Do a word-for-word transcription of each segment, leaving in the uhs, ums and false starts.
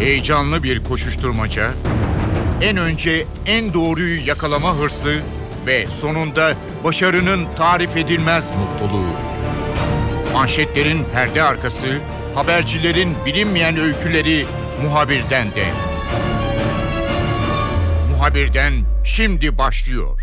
Heyecanlı bir koşuşturmaca, en önce en doğruyu yakalama hırsı ve sonunda başarının tarif edilmez mutluluğu. Manşetlerin perde arkası, habercilerin bilinmeyen öyküleri muhabirden de. Muhabirden şimdi başlıyor.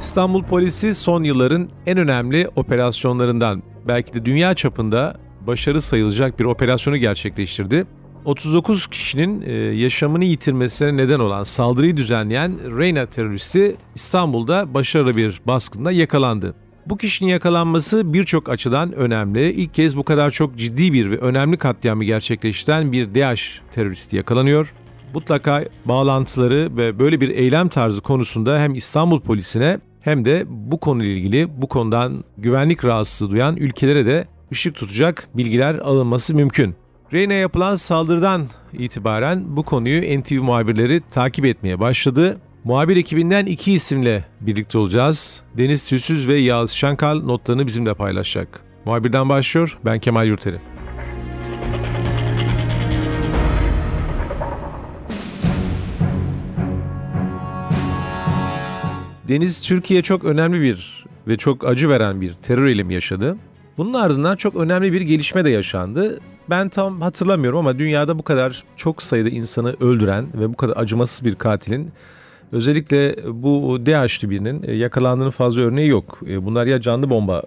İstanbul polisi son yılların en önemli operasyonlarından, belki de dünya çapında başarı sayılacak bir operasyonu gerçekleştirdi. otuz dokuz kişinin yaşamını yitirmesine neden olan saldırıyı düzenleyen Reina teröristi İstanbul'da başarılı bir baskında yakalandı. Bu kişinin yakalanması birçok açıdan önemli. İlk kez bu kadar çok ciddi bir ve önemli katliamı gerçekleştiren bir DEAŞ teröristi yakalanıyor. Mutlaka bağlantıları ve böyle bir eylem tarzı konusunda hem İstanbul polisine hem de bu konuyla ilgili bu konudan güvenlik rahatsızlığı duyan ülkelere de ışık tutacak bilgiler alınması mümkün. Reina'ya yapılan saldırıdan itibaren bu konuyu N T V muhabirleri takip etmeye başladı. Muhabir ekibinden iki isimle birlikte olacağız. Deniz Tüysüz ve Yağız Şenkal notlarını bizimle paylaşacak. Muhabirden başlıyor, ben Kemal Yurtel'im. Deniz, Türkiye çok önemli bir ve çok acı veren bir terör eylemi yaşadı. Bunun ardından çok önemli bir gelişme de yaşandı. Ben tam hatırlamıyorum ama dünyada bu kadar çok sayıda insanı öldüren ve bu kadar acımasız bir katilin, özellikle bu DEAŞ'lı birinin yakalandığının fazla örneği yok. Bunlar ya canlı bomba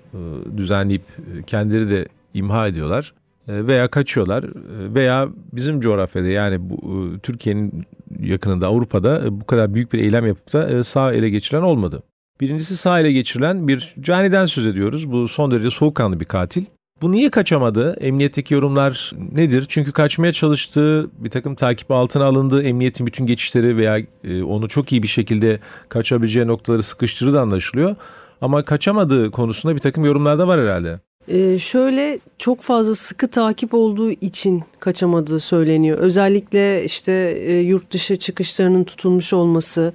düzenleyip kendileri de imha ediyorlar veya kaçıyorlar veya bizim coğrafyada, yani bu Türkiye'nin yakınında, Avrupa'da bu kadar büyük bir eylem yapıp da sağ ele geçirilen olmadı. Birincisi, sağ ele geçirilen bir caniden söz ediyoruz. Bu son derece soğukkanlı bir katil. Bu niye kaçamadı? Emniyetteki yorumlar nedir? Çünkü kaçmaya çalıştığı, bir takım takip altına alındığı, emniyetin bütün geçişleri veya onu çok iyi bir şekilde kaçabileceği noktaları sıkıştırdığı da anlaşılıyor. Ama kaçamadığı konusunda bir takım yorumlar da var herhalde. Ee, şöyle çok fazla sıkı takip olduğu için kaçamadığı söyleniyor. Özellikle işte e, yurt dışı çıkışlarının tutulmuş olması,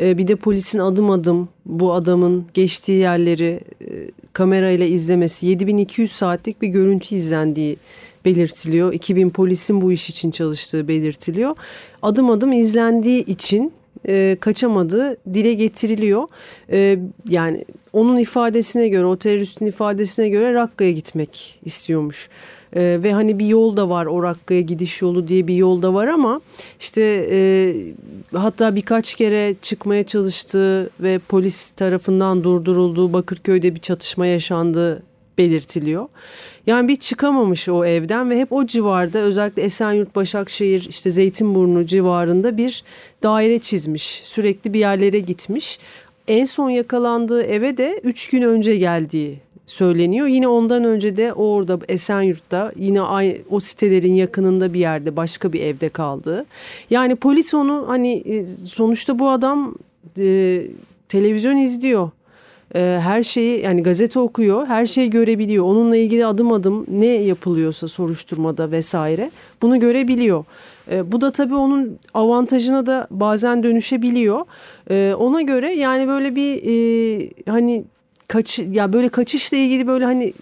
e, bir de polisin adım adım bu adamın geçtiği yerleri e, kamerayla izlemesi, yedi bin iki yüz saatlik bir görüntü izlendiği belirtiliyor. iki bin polisin bu iş için çalıştığı belirtiliyor. Adım adım izlendiği için e, kaçamadığı dile getiriliyor. E, yani... Onun ifadesine göre, o teröristin ifadesine göre Rakka'ya gitmek istiyormuş. Ee, ve hani bir yol da var, o Rakka'ya gidiş yolu diye bir yol da var ama işte e, hatta birkaç kere çıkmaya çalıştığı ve polis tarafından durdurulduğu, Bakırköy'de bir çatışma yaşandığı belirtiliyor. Yani bir çıkamamış o evden ve hep o civarda, özellikle Esenyurt, Başakşehir, işte Zeytinburnu civarında bir daire çizmiş. Sürekli bir yerlere gitmiş. En son yakalandığı eve de üç gün önce geldiği söyleniyor. Yine ondan önce de orada Esenyurt'ta, yine o sitelerin yakınında bir yerde, başka bir evde kaldı. Yani polis onu, hani sonuçta bu adam e, televizyon izliyor. E, her şeyi, yani gazete okuyor, her şeyi görebiliyor. Onunla ilgili adım adım ne yapılıyorsa soruşturmada vesaire bunu görebiliyor. E, bu da tabii onun avantajına da bazen dönüşebiliyor. E, ona göre yani böyle bir e, hani kaç ya böyle kaçışla ilgili, böyle hani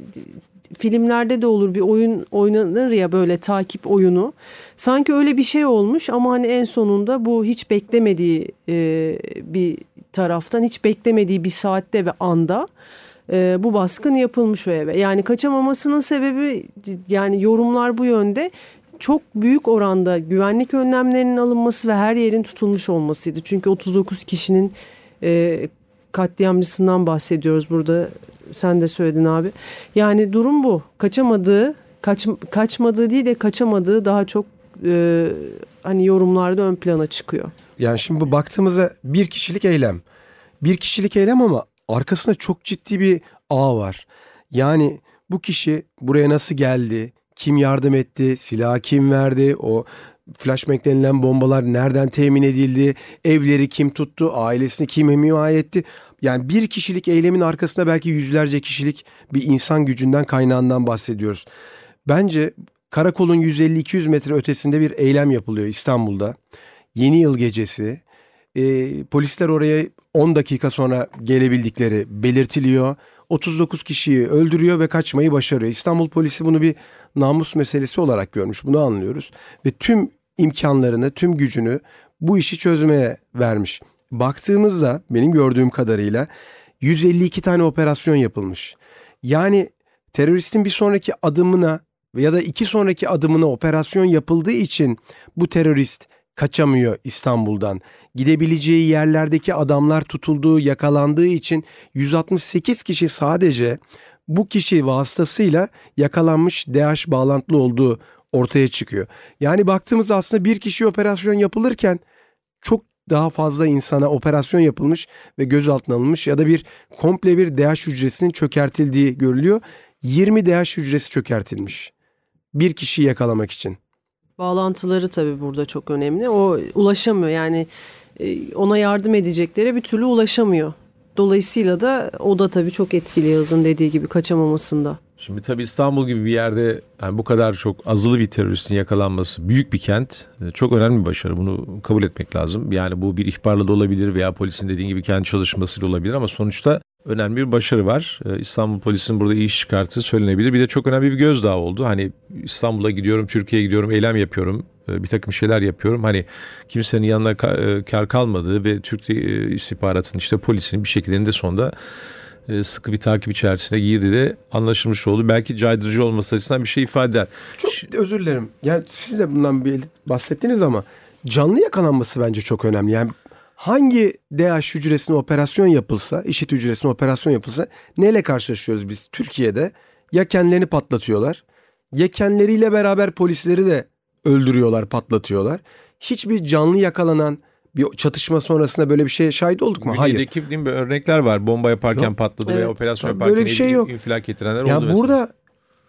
filmlerde de olur, bir oyun oynanır ya, böyle takip oyunu. Sanki öyle bir şey olmuş ama hani en sonunda bu hiç beklemediği e, bir taraftan, hiç beklemediği bir saatte ve anda e, bu baskın yapılmış o eve. Yani kaçamamasının sebebi, yani yorumlar bu yönde, çok büyük oranda güvenlik önlemlerinin alınması ve her yerin tutulmuş olmasıydı. Çünkü otuz dokuz kişinin e, katliamcısından bahsediyoruz burada. Sen de söyledin abi. Yani durum bu. Kaçamadığı, kaç, kaçmadığı değil de kaçamadığı daha çok e, hani yorumlarda ön plana çıkıyor. Yani şimdi bu baktığımızda bir kişilik eylem. Bir kişilik eylem ama arkasında çok ciddi bir ağ var. Yani bu kişi buraya nasıl geldi? Kim yardım etti? Silahı kim verdi? O flashbang denilen bombalar nereden temin edildi? Evleri kim tuttu? Ailesini kim himaye etti? Yani bir kişilik eylemin arkasında belki yüzlerce kişilik bir insan gücünden, kaynağından bahsediyoruz. Bence karakolun yüz elli iki yüz metre ötesinde bir eylem yapılıyor İstanbul'da. Yeni yıl gecesi. E, polisler oraya on dakika sonra gelebildikleri belirtiliyor. otuz dokuz kişiyi öldürüyor ve kaçmayı başarıyor. İstanbul polisi bunu bir namus meselesi olarak görmüş. Bunu anlıyoruz. Ve tüm imkanlarını, tüm gücünü bu işi çözmeye vermiş. Baktığımızda benim gördüğüm kadarıyla yüz elli iki tane operasyon yapılmış. Yani teröristin bir sonraki adımına ya da iki sonraki adımına operasyon yapıldığı için bu terörist kaçamıyor İstanbul'dan. Gidebileceği yerlerdeki adamlar tutulduğu, yakalandığı için yüz altmış sekiz kişi sadece bu kişi vasıtasıyla yakalanmış, DEAŞ bağlantılı olduğu ortaya çıkıyor. Yani baktığımızda aslında bir kişiye operasyon yapılırken çok daha fazla insana operasyon yapılmış ve gözaltına alınmış ya da bir komple bir DEAŞ hücresinin çökertildiği görülüyor. yirmi DEAŞ hücresi çökertilmiş. Bir kişiyi yakalamak için. Bağlantıları tabii burada çok önemli. O ulaşamıyor, yani ona yardım edeceklere bir türlü ulaşamıyor. Dolayısıyla da o da tabii çok etkili Yağız'ın dediği gibi kaçamamasında. Şimdi tabii İstanbul gibi bir yerde yani bu kadar çok azılı bir teröristin yakalanması, büyük bir kent, çok önemli bir başarı. Bunu kabul etmek lazım. Yani bu bir ihbarla da olabilir veya polisin dediğin gibi kendi çalışmasıyla olabilir ama sonuçta önemli bir başarı var. İstanbul polisinin burada iyi iş çıkarttığı söylenebilir. Bir de çok önemli bir gözdağı oldu. Hani İstanbul'a gidiyorum, Türkiye'ye gidiyorum, eylem yapıyorum, bir takım şeyler yapıyorum. Hani kimsenin yanına kar kalmadığı ve Türk istihbaratının, işte polisinin bir şekilde eninde sonunda sıkı bir takip içerisine girdi de anlaşılmış oldu. Belki caydırıcı olması açısından bir şey ifade eder. Çok özür dilerim. Yani siz de bundan bahsettiniz ama canlı yakalanması bence çok önemli. Yani hangi DEAŞ hücresine operasyon yapılsa, IŞİD hücresine operasyon yapılsa neyle karşılaşıyoruz biz Türkiye'de? Ya kendilerini patlatıyorlar, ya kendileriyle beraber polisleri de öldürüyorlar, patlatıyorlar. Hiçbir canlı yakalanan bir çatışma sonrasında böyle bir şeye şahit olduk mu? Hayır. Müdedeki değil mi? Örnekler var. Bomba yaparken yok, patladı, evet, veya operasyon yaparken böyle bir şey yok. İnfilak getirenler yani oldu. Ya burada mesela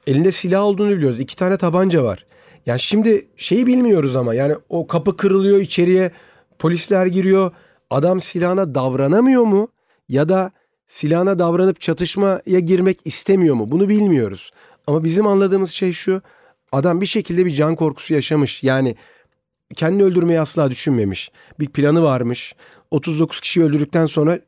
elinde silah olduğunu biliyoruz. İki tane tabanca var. Yani şimdi şeyi bilmiyoruz ama yani o kapı kırılıyor, içeriye polisler giriyor. Adam silahına davranamıyor mu? Ya da silahına davranıp çatışmaya girmek istemiyor mu? Bunu bilmiyoruz. Ama bizim anladığımız şey şu. Adam bir şekilde bir can korkusu yaşamış. Yani kendini öldürmeyi asla düşünmemiş. Bir planı varmış. otuz dokuz kişiyi öldürdükten sonra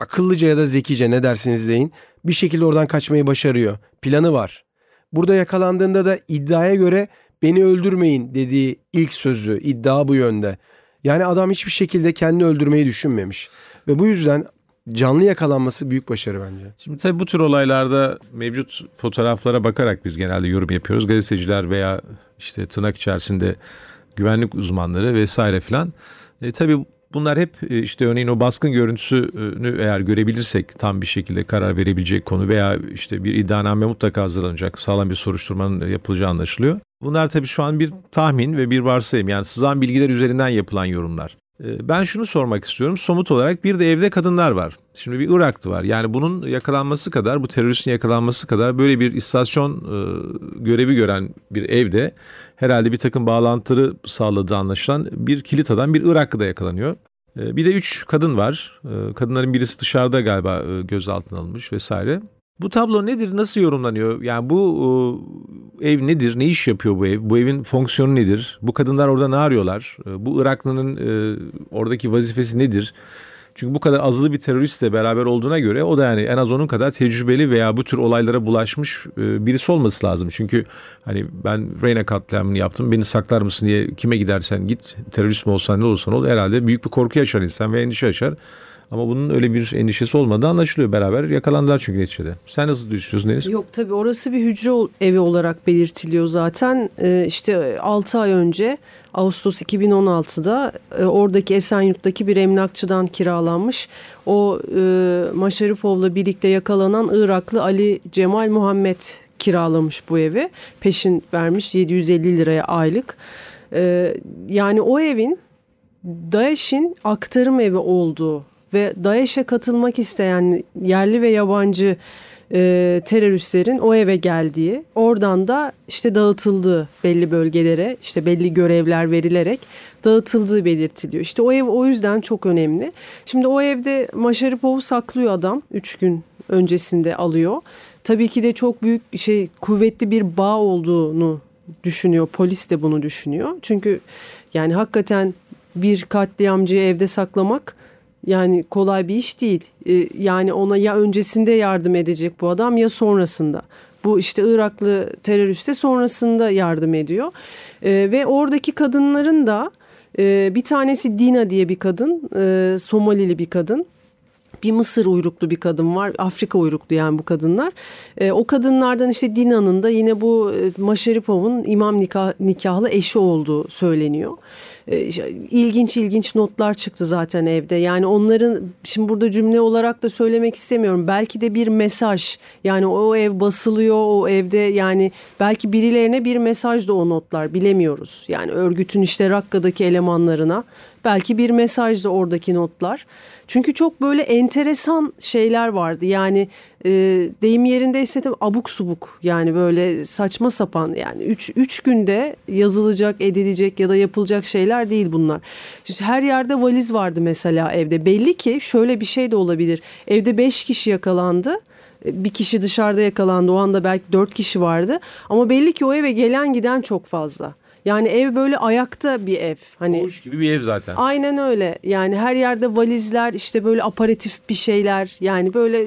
akıllıca ya da zekice, ne dersiniz deyin, bir şekilde oradan kaçmayı başarıyor. Planı var. Burada yakalandığında da iddiaya göre beni öldürmeyin dediği ilk sözü, iddia bu yönde. Yani adam hiçbir şekilde kendini öldürmeyi düşünmemiş. Ve bu yüzden canlı yakalanması büyük başarı bence. Şimdi tabii bu tür olaylarda mevcut fotoğraflara bakarak biz genelde yorum yapıyoruz. Gazeteciler veya işte tırnak içerisinde güvenlik uzmanları vesaire filan. E, tabii bunlar hep işte örneğin o baskın görüntüsünü eğer görebilirsek tam bir şekilde karar verebilecek konu veya işte bir iddianame mutlaka hazırlanacak, sağlam bir soruşturmanın yapılacağı anlaşılıyor. Bunlar tabii şu an bir tahmin ve bir varsayım, yani sızan bilgiler üzerinden yapılan yorumlar. Ben şunu sormak istiyorum somut olarak, bir de evde kadınlar var. Şimdi bir Iraklı var, yani bunun yakalanması kadar, bu teröristin yakalanması kadar böyle bir istasyon görevi gören bir evde herhalde bir takım bağlantıları sağladığı anlaşılan bir kilit adam, bir Iraklı da yakalanıyor. Bir de üç kadın var, kadınların birisi dışarıda galiba gözaltına alınmış vesaire. Bu tablo nedir? Nasıl yorumlanıyor? Yani bu e, ev nedir? Ne iş yapıyor bu ev? Bu evin fonksiyonu nedir? Bu kadınlar orada ne arıyorlar? E, bu Iraklı'nın e, oradaki vazifesi nedir? Çünkü bu kadar azılı bir teröristle beraber olduğuna göre o da yani en az onun kadar tecrübeli veya bu tür olaylara bulaşmış e, birisi olması lazım. Çünkü hani ben Reina katliamını yaptım, beni saklar mısın diye kime gidersen git, terörist mi olsan ne olursan ol, herhalde büyük bir korku yaşar insan ve endişe yaşar. Ama bunun öyle bir endişesi olmadığı anlaşılıyor. Beraber yakalandılar çünkü neticede. Sen nasıl düşünüyorsun Deniz? Yok tabii, orası bir hücre evi olarak belirtiliyor zaten. Ee, işte altı ay önce Ağustos iki bin on altıda e, oradaki Esenyurt'taki bir emlakçıdan kiralanmış. O e, Maşaripov'la birlikte yakalanan Iraklı Ali Cemal Muhammed kiralamış bu evi. Peşin vermiş yedi yüz elli liraya aylık. E, yani o evin DAEŞ'in aktarım evi olduğu ve DAEŞ'e katılmak isteyen yerli ve yabancı e, teröristlerin o eve geldiği, oradan da işte dağıtıldığı belli bölgelere, işte belli görevler verilerek dağıtıldığı belirtiliyor. İşte o ev o yüzden çok önemli. Şimdi o evde Maşaripov'u saklıyor adam, üç gün öncesinde alıyor. Tabii ki de çok büyük şey, kuvvetli bir bağ olduğunu düşünüyor, polis de bunu düşünüyor. Çünkü yani hakikaten bir katliamcıyı evde saklamak Yani kolay bir iş değil. Ee, yani ona ya öncesinde yardım edecek bu adam ya sonrasında. Bu işte Iraklı teröriste sonrasında yardım ediyor. Ee, ve oradaki kadınların da e, bir tanesi Dina diye bir kadın, e, Somalili bir kadın. Bir Mısır uyruklu bir kadın var. Afrika uyruklu yani bu kadınlar. E, o kadınlardan işte Dina'nın da yine bu e, Maşaripov'un imam nikah, nikahlı eşi olduğu söyleniyor. E, ilginç ilginç notlar çıktı zaten evde. Yani onların şimdi burada cümle olarak da söylemek istemiyorum. Belki de bir mesaj. Yani o ev basılıyor. O evde yani belki birilerine bir mesaj da o notlar. Bilemiyoruz. Yani örgütün işte Rakka'daki elemanlarına. Belki bir mesaj da oradaki notlar. Çünkü çok böyle enteresan şeyler vardı. Yani e, deyim yerindeyse tabii abuk subuk yani böyle saçma sapan yani üç, üç günde yazılacak, edilecek ya da yapılacak şeyler değil bunlar. Çünkü her yerde valiz vardı mesela evde. Belli ki şöyle bir şey de olabilir. Evde beş kişi yakalandı. Bir kişi dışarıda yakalandı. O anda belki dört kişi vardı. Ama belli ki o eve gelen giden çok fazla. Yani ev böyle ayakta bir ev. Hani boş gibi bir ev zaten. Aynen öyle. Yani her yerde valizler, işte böyle aparatif bir şeyler. Yani böyle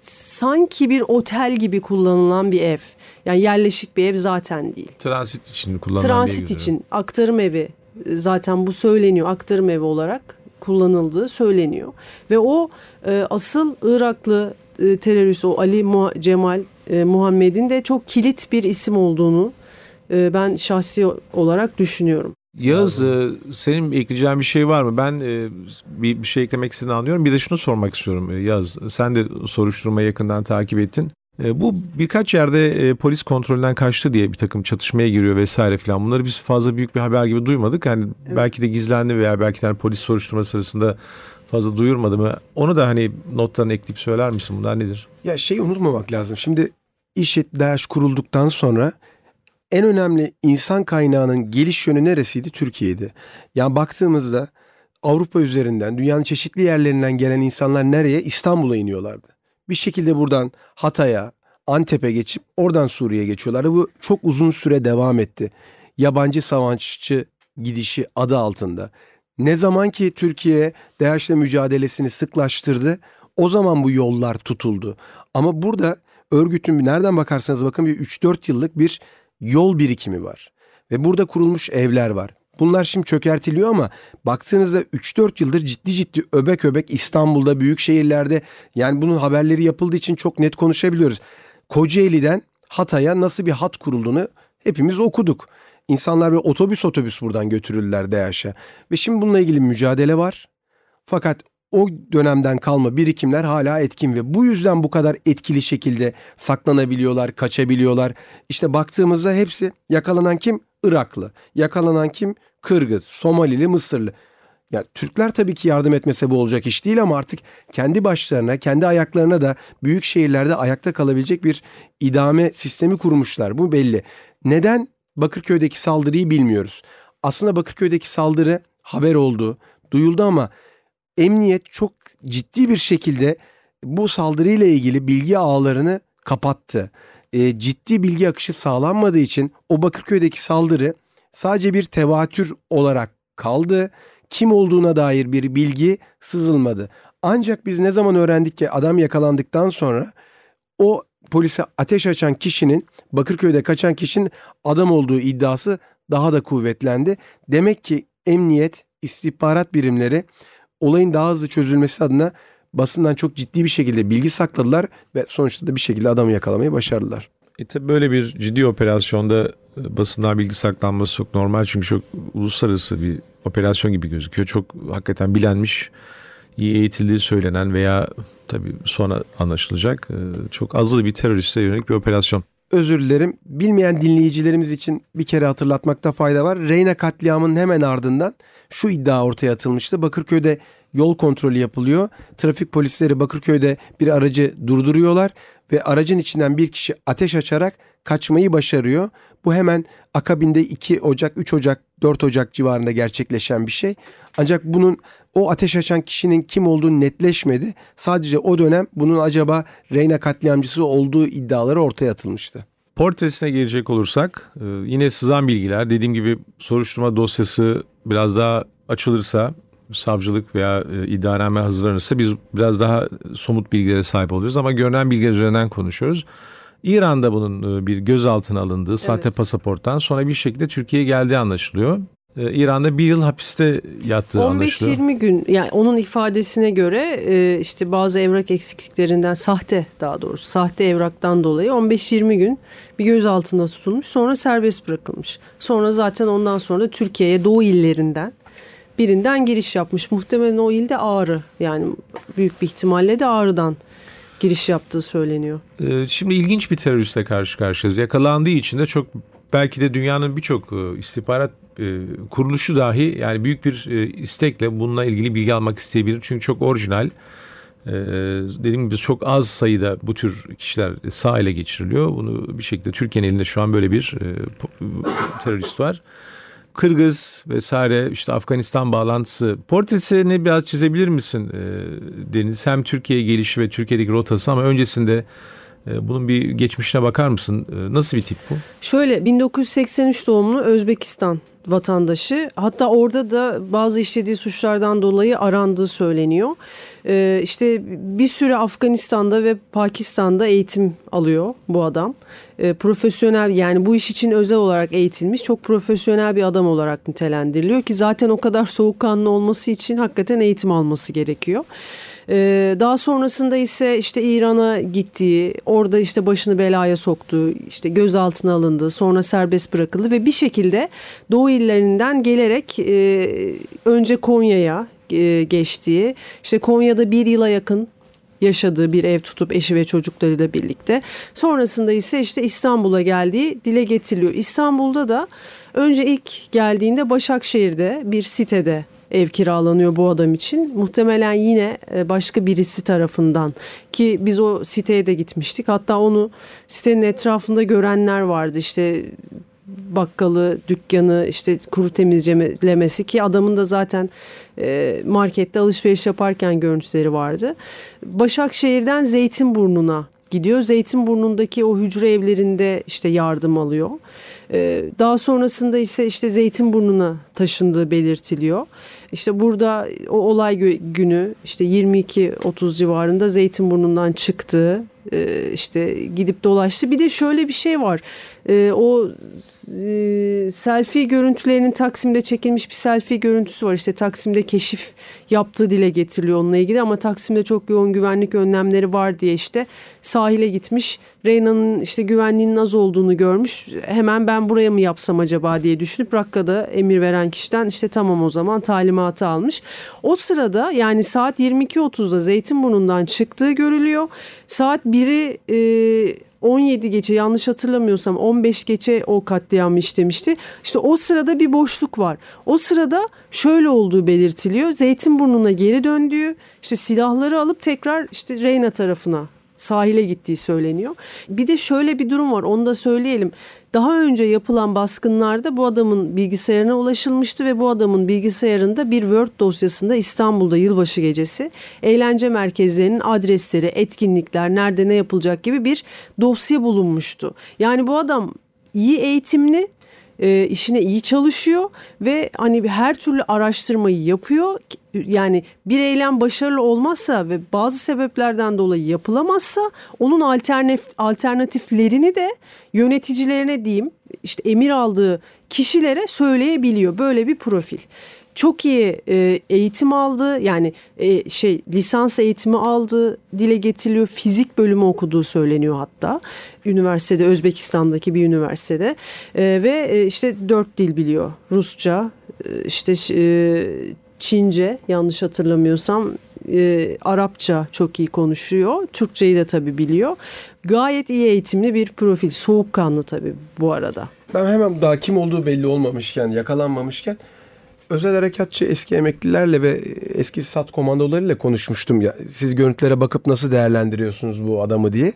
sanki bir otel gibi kullanılan bir ev. Yani yerleşik bir ev zaten değil. Transit için kullanılan Transit için. Aktarım evi zaten bu söyleniyor. Aktarım evi olarak kullanıldığı söyleniyor. Ve o e, asıl Iraklı e, terörist o Ali Cemal e, Muhammed'in de çok kilit bir isim olduğunu ben şahsi olarak düşünüyorum. Yağız, senin ekleyeceğin bir şey var mı? Ben bir şey eklemek istediğini anlıyorum. Bir de şunu sormak istiyorum Yağız. Sen de soruşturmayı yakından takip ettin. Bu birkaç yerde polis kontrolden kaçtı diye bir takım çatışmaya giriyor vesaire filan. Bunları biz fazla büyük bir haber gibi duymadık. Yani evet. Belki de gizlendi veya belki de polis soruşturma sırasında fazla duyurmadı mı? Onu da hani notlarını ekleyip söyler misin? Bunlar nedir? Ya şeyi unutmamak lazım. Şimdi IŞİD, DEAŞ kurulduktan sonra en önemli insan kaynağının geliş yönü neresiydi? Türkiye'ydi. Yani baktığımızda Avrupa üzerinden, dünyanın çeşitli yerlerinden gelen insanlar nereye? İstanbul'a iniyorlardı. Bir şekilde buradan Hatay'a, Antep'e geçip oradan Suriye'ye geçiyorlardı. Bu çok uzun süre devam etti. Yabancı savaşçı gidişi adı altında. Ne zaman ki Türkiye DEAŞ'le mücadelesini sıklaştırdı, o zaman bu yollar tutuldu. Ama burada örgütün nereden bakarsanız bakın bir üç dört yıllık bir yol birikimi var ve burada kurulmuş evler var. Bunlar şimdi çökertiliyor ama baktığınızda üç dört yıldır ciddi ciddi öbek öbek İstanbul'da, büyük şehirlerde, yani bunun haberleri yapıldığı için çok net konuşabiliyoruz. Kocaeli'den Hatay'a nasıl bir hat kurulduğunu hepimiz okuduk. İnsanlar böyle otobüs otobüs buradan götürüldüler DEAŞ'a ve şimdi bununla ilgili mücadele var. Fakat o dönemden kalma birikimler hala etkin ve bu yüzden bu kadar etkili şekilde saklanabiliyorlar, kaçabiliyorlar. İşte baktığımızda hepsi yakalanan kim? Iraklı. Yakalanan kim? Kırgız, Somalili, Mısırlı. Ya Türkler tabii ki yardım etmese bu olacak iş değil ama artık kendi başlarına, kendi ayaklarına da büyük şehirlerde ayakta kalabilecek bir idame sistemi kurmuşlar. Bu belli. Neden Bakırköy'deki saldırıyı bilmiyoruz. Aslında Bakırköy'deki saldırı haber oldu, duyuldu ama emniyet çok ciddi bir şekilde bu saldırıyla ilgili bilgi ağlarını kapattı. E, ciddi bilgi akışı sağlanmadığı için o Bakırköy'deki saldırı sadece bir tevatür olarak kaldı. Kim olduğuna dair bir bilgi sızılmadı. Ancak biz ne zaman öğrendik ki adam yakalandıktan sonra o polise ateş açan kişinin, Bakırköy'de kaçan kişinin adam olduğu iddiası daha da kuvvetlendi. Demek ki emniyet, istihbarat birimleri olayın daha hızlı çözülmesi adına basından çok ciddi bir şekilde bilgi sakladılar ve sonuçta da bir şekilde adamı yakalamayı başardılar. E tabi böyle bir ciddi operasyonda basından bilgi saklanması çok normal çünkü çok uluslararası bir operasyon gibi gözüküyor. Çok hakikaten bilenmiş, iyi eğitildiği söylenen veya tabi sonra anlaşılacak çok azılı bir teröriste yönelik bir operasyon. Özür dilerim. Bilmeyen dinleyicilerimiz için bir kere hatırlatmakta fayda var. Reina katliamının hemen ardından şu iddia ortaya atılmıştı. Bakırköy'de yol kontrolü yapılıyor. Trafik polisleri Bakırköy'de bir aracı durduruyorlar ve aracın içinden bir kişi ateş açarak kaçmayı başarıyor. Bu hemen akabinde iki Ocak, üç Ocak, dört Ocak civarında gerçekleşen bir şey. Ancak bunun o ateş açan kişinin kim olduğu netleşmedi. Sadece o dönem bunun acaba Reina katliamcısı olduğu iddiaları ortaya atılmıştı. Portresine gelecek olursak yine sızan bilgiler, dediğim gibi soruşturma dosyası biraz daha açılırsa savcılık veya e, idareme hazırlanırsa biz biraz daha somut bilgilere sahip olacağız. Ama görünen bilgiler üzerinden konuşuyoruz. İran'da bunun e, bir gözaltına alındığı, evet, sahte pasaporttan sonra bir şekilde Türkiye'ye geldiği anlaşılıyor. E, İran'da bir yıl hapiste yattığı on beş yirmi anlaşılıyor. on beş yirmi gün, yani onun ifadesine göre e, işte bazı evrak eksikliklerinden, sahte daha doğrusu sahte evraktan dolayı on beş yirmi gün bir gözaltında tutulmuş, sonra serbest bırakılmış. Sonra zaten ondan sonra Türkiye'ye Doğu illerinden birinden giriş yapmış. Muhtemelen o ilde Ağrı, yani büyük bir ihtimalle de Ağrı'dan giriş yaptığı söyleniyor. Şimdi ilginç bir teröristle karşı karşıyayız. Yakalandığı için de çok, belki de dünyanın birçok istihbarat kuruluşu dahi yani büyük bir istekle bununla ilgili bilgi almak isteyebilir. Çünkü çok orijinal. Dediğim gibi çok az sayıda bu tür kişiler sağ ele geçiriliyor. Bunu bir şekilde Türkiye'nin elinde şu an böyle bir terörist var. Kırgız vesaire, işte Afganistan bağlantısı portresini biraz çizebilir misin Deniz? Hem Türkiye'ye gelişi ve Türkiye'deki rotası, ama öncesinde bunun bir geçmişine bakar mısın? Nasıl bir tip bu? Şöyle, bin dokuz yüz seksen üç doğumlu Özbekistan vatandaşı. Hatta orada da bazı işlediği suçlardan dolayı arandığı söyleniyor. Ee, işte bir süre Afganistan'da ve Pakistan'da eğitim alıyor bu adam. Ee, profesyonel, yani bu iş için özel olarak eğitilmiş, çok profesyonel bir adam olarak nitelendiriliyor ki zaten o kadar soğukkanlı olması için hakikaten eğitim alması gerekiyor. Ee, daha sonrasında ise işte İran'a gittiği, orada işte başını belaya soktuğu, işte gözaltına alındı, sonra serbest bırakıldı ve bir şekilde Doğu illerinden gelerek e, önce Konya'ya e, geçtiği, işte Konya'da bir yıla yakın yaşadığı bir ev tutup eşi ve çocuklarıyla birlikte, sonrasında ise işte İstanbul'a geldiği dile getiriliyor. İstanbul'da da önce ilk geldiğinde Başakşehir'de bir sitede ev kiralanıyor bu adam için. Muhtemelen yine başka birisi tarafından, ki biz o siteye de gitmiştik. Hatta onu sitenin etrafında görenler vardı. İşte bakkalı, dükkanı, işte kuru temizlemesi, ki adamın da zaten markette alışveriş yaparken görüntüleri vardı. Başakşehir'den Zeytinburnu'na gidiyor. Zeytinburnu'ndaki o hücre evlerinde işte yardım alıyor. Daha sonrasında ise işte Zeytinburnu'na taşındığı belirtiliyor. İşte burada o olay günü işte yirmi iki otuz civarında Zeytinburnu'ndan çıktı. İşte gidip dolaştı. Bir de şöyle bir şey var. O selfie görüntülerinin, Taksim'de çekilmiş bir selfie görüntüsü var. İşte Taksim'de keşif yaptığı dile getiriliyor onunla ilgili, ama Taksim'de çok yoğun güvenlik önlemleri var diye işte sahile gitmiş. Reina'nın işte güvenliğinin az olduğunu görmüş. Hemen ben buraya mı yapsam acaba diye düşünüp Rakka'da emir veren kişiden işte tamam o zaman talimatı almış. O sırada yani saat yirmi iki otuzda Zeytinburnu'ndan çıktığı görülüyor. Saat biri e, on yedi geçe, yanlış hatırlamıyorsam on beş geçe o katliamı işlemişti. İşte o sırada bir boşluk var. O sırada şöyle olduğu belirtiliyor. Zeytinburnu'na geri döndüğü, işte silahları alıp tekrar işte Reina tarafına, sahile gittiği söyleniyor. Bir de şöyle bir durum var, onu da söyleyelim. Daha önce yapılan baskınlarda bu adamın bilgisayarına ulaşılmıştı ve bu adamın bilgisayarında bir Word dosyasında İstanbul'da yılbaşı gecesi eğlence merkezlerinin adresleri, etkinlikler, nerede ne yapılacak gibi bir dosya bulunmuştu. Yani bu adam iyi eğitimli, E, işine iyi çalışıyor ve hani her türlü araştırmayı yapıyor. Yani bir eylem başarılı olmazsa ve bazı sebeplerden dolayı yapılamazsa onun alternatif, alternatiflerini de yöneticilerine diyeyim, işte emir aldığı kişilere söyleyebiliyor. Böyle bir profil. Çok iyi e, eğitim aldı, yani e, şey lisans eğitimi aldı dile getiriliyor. Fizik bölümü okuduğu söyleniyor hatta. Üniversitede, Özbekistan'daki bir üniversitede e, ve e, işte dört dil biliyor. Rusça, e, işte e, Çince, yanlış hatırlamıyorsam e, Arapça çok iyi konuşuyor. Türkçeyi de tabii biliyor. Gayet iyi eğitimli bir profil. Soğukkanlı tabii bu arada. Ben hemen daha kim olduğu belli olmamışken, yakalanmamışken, özel harekatçı eski emeklilerle ve eski sat komandolarıyla konuşmuştum ya. Siz görüntülere bakıp nasıl değerlendiriyorsunuz bu adamı diye.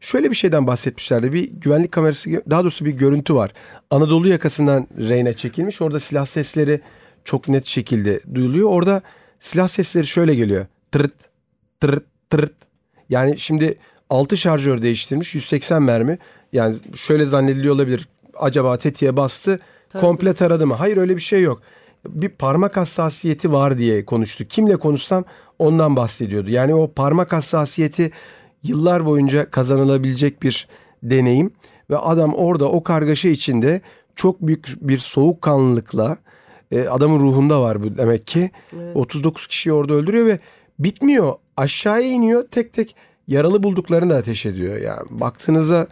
Şöyle bir şeyden bahsetmişlerdi. Bir güvenlik kamerası, daha doğrusu bir görüntü var. Anadolu yakasından Reina çekilmiş. Orada silah sesleri çok net şekilde duyuluyor. Orada silah sesleri şöyle geliyor. Tırt, tırt, tırt. Yani şimdi altı şarjör değiştirmiş. yüz seksen mermi. Yani şöyle zannediliyor olabilir. Acaba tetiğe bastı, komple taradı mı? Hayır, öyle bir şey yok. bir parmak hassasiyeti var diye konuştu. Kimle konuşsam ondan bahsediyordu. Yani o parmak hassasiyeti yıllar boyunca kazanılabilecek bir deneyim ve adam orada o kargaşa içinde çok büyük bir soğukkanlılıkla, e, adamın ruhunda var bu demek ki. Evet. otuz dokuz kişiyi orada öldürüyor ve bitmiyor. Aşağıya iniyor, tek tek yaralı bulduklarını da ateş ediyor. Yani baktığınızda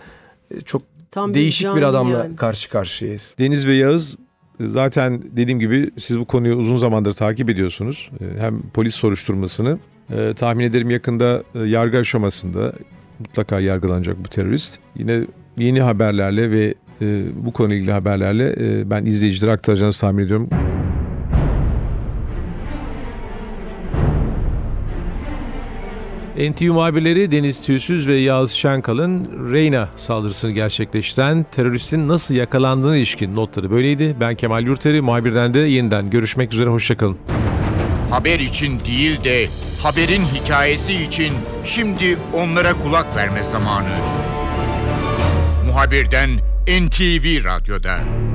e, çok tam değişik bir, bir adamla yani karşı karşıyayız. Deniz ve Yağız, zaten dediğim gibi siz bu konuyu uzun zamandır takip ediyorsunuz. Hem polis soruşturmasını, e, tahmin ederim yakında e, yargı aşamasında mutlaka yargılanacak bu terörist. Yine yeni haberlerle ve e, bu konuyla ilgili haberlerle e, ben izleyicilere aktaracağınızı tahmin ediyorum. N T V muhabirleri Deniz Tüysüz ve Yağız Şenkal'ın Reina saldırısını gerçekleştiren teröristin nasıl yakalandığına ilişkin notları böyleydi. Ben Kemal Yurtel, Muhabir'den de yeniden görüşmek üzere, hoşçakalın. Haber için değil de haberin hikayesi için şimdi onlara kulak verme zamanı. Muhabir'den N T V Radyo'da.